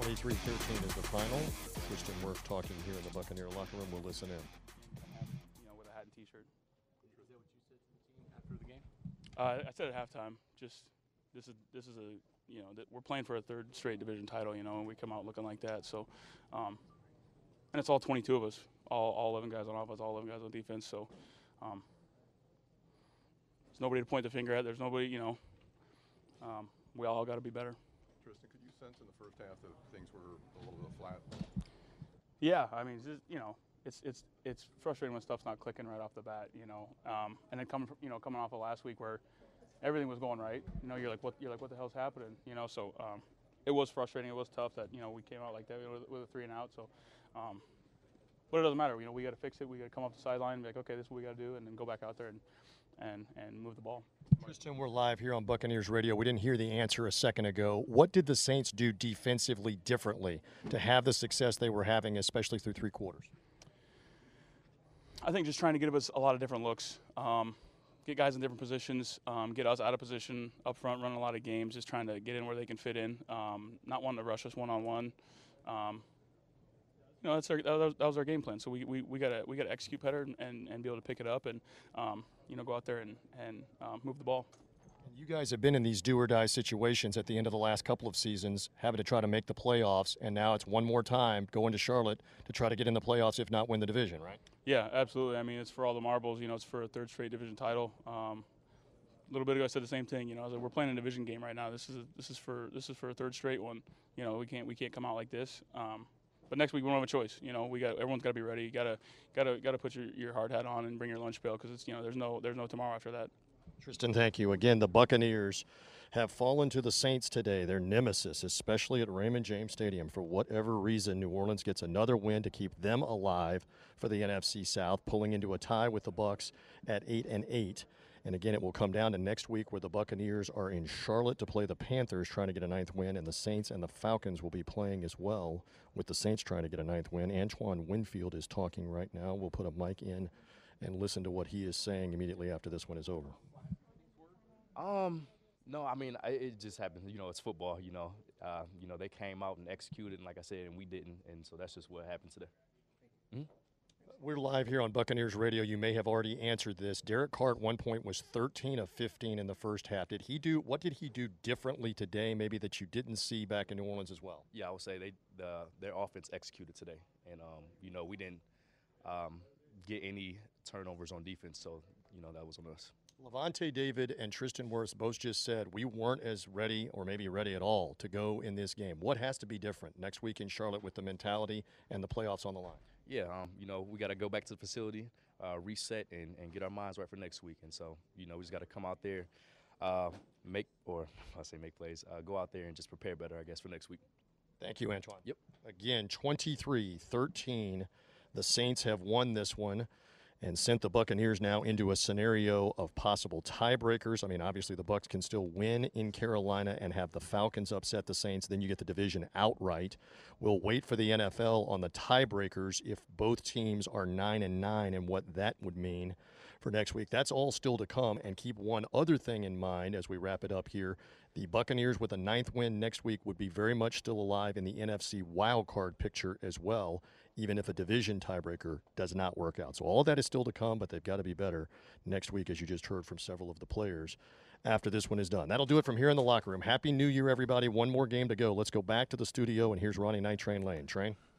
23-13 is the final. Tristan Wirfs talking here in the Buccaneer locker room. We'll listen in. You know, with a hat and T-shirt. Was that what you said to the team after the game? I said at halftime, just this is a, you know, that we're playing for a third straight division title, you know, and we come out looking like that. So, and it's all 22 of us, all 11 guys on offense, all 11 guys on defense. So, there's nobody to point the finger at. There's nobody, you know. We all got to be better. Tristan, could you sense in the first half that things were a little bit flat? Yeah, I mean, just, you know, it's frustrating when stuff's not clicking right off the bat, you know. And then coming off of last week where everything was going right, you know, you're like what the hell's happening, you know? So it was frustrating. It was tough that, you know, we came out like that with a 3-and-out. So, but it doesn't matter. You know, we got to fix it. We got to come up the sideline and be like, okay, this is what we got to do, and then go back out there and move the ball. Tristan, we're live here on Buccaneers Radio. We didn't hear the answer a second ago. What did the Saints do defensively differently to have the success they were having, especially through three quarters? I think just trying to give us a lot of different looks, get guys in different positions, get us out of position up front, running a lot of games, just trying to get in where they can fit in, not wanting to rush us one-on-one. You know, that was our game plan. So we gotta execute better and be able to pick it up and you know, go out there and move the ball. You guys have been in these do-or-die situations at the end of the last couple of seasons, having to try to make the playoffs, and now it's one more time going to Charlotte to try to get in the playoffs, if not win the division, right? Yeah, absolutely. I mean, it's for all the marbles. You know, it's for a third straight division title. A little bit ago, I said the same thing. You know, I was like, we're playing a division game right now. This is for a third straight one. You know, we can't come out like this. But next week we don't have a choice. You know, everyone's got to be ready. You gotta put your hard hat on and bring your lunch pail, because it's, you know, there's no tomorrow after that. Tristan, thank you again. The Buccaneers have fallen to the Saints today, their nemesis, especially at Raymond James Stadium. For whatever reason, New Orleans gets another win to keep them alive for the NFC South, pulling into a tie with the Bucs at 8-8. And again, it will come down to next week, where the Buccaneers are in Charlotte to play the Panthers, trying to get a 9th win, and the Saints and the Falcons will be playing as well, with the Saints trying to get a 9th win. Antoine Winfield is talking right now. We'll put a mic in and listen to what he is saying immediately after this one is over. No, I mean, it just happened. You know, it's football, you know. You know, they came out and executed, and like I said, and we didn't, and so that's just what happened today. We're live here on Buccaneers Radio. You may have already answered this. Derek Carr at one point was 13 of 15 in the first half. What did he do differently today, maybe that you didn't see back in New Orleans as well? Yeah, I would say their offense executed today, and you know, we didn't get any turnovers on defense, so you know, that was on us. Levante David and Tristan Wirfs both just said we weren't as ready, or maybe ready at all, to go in this game. What has to be different next week in Charlotte with the mentality and the playoffs on the line? Yeah, you know, we got to go back to the facility, reset, and get our minds right for next week. And so, you know, we just got to come out there, make plays, go out there and just prepare better, I guess, for next week. Thank you, Antoine. Yep. Again, 23-13, the Saints have won this one and sent the Buccaneers now into a scenario of possible tiebreakers. I mean, obviously the Bucs can still win in Carolina and have the Falcons upset the Saints. Then you get the division outright. We'll wait for the NFL on the tiebreakers if both teams are 9-9 and what that would mean for next week. That's all still to come. And keep one other thing in mind as we wrap it up here. The Buccaneers with a 9th win next week would be very much still alive in the NFC wildcard picture as well, even if a division tiebreaker does not work out. So all of that is still to come, but they've got to be better next week, as you just heard from several of the players after this one is done. That'll do it from here in the locker room. Happy New Year, everybody. One more game to go. Let's go back to the studio, and here's Ronnie Night Train Lane. Train.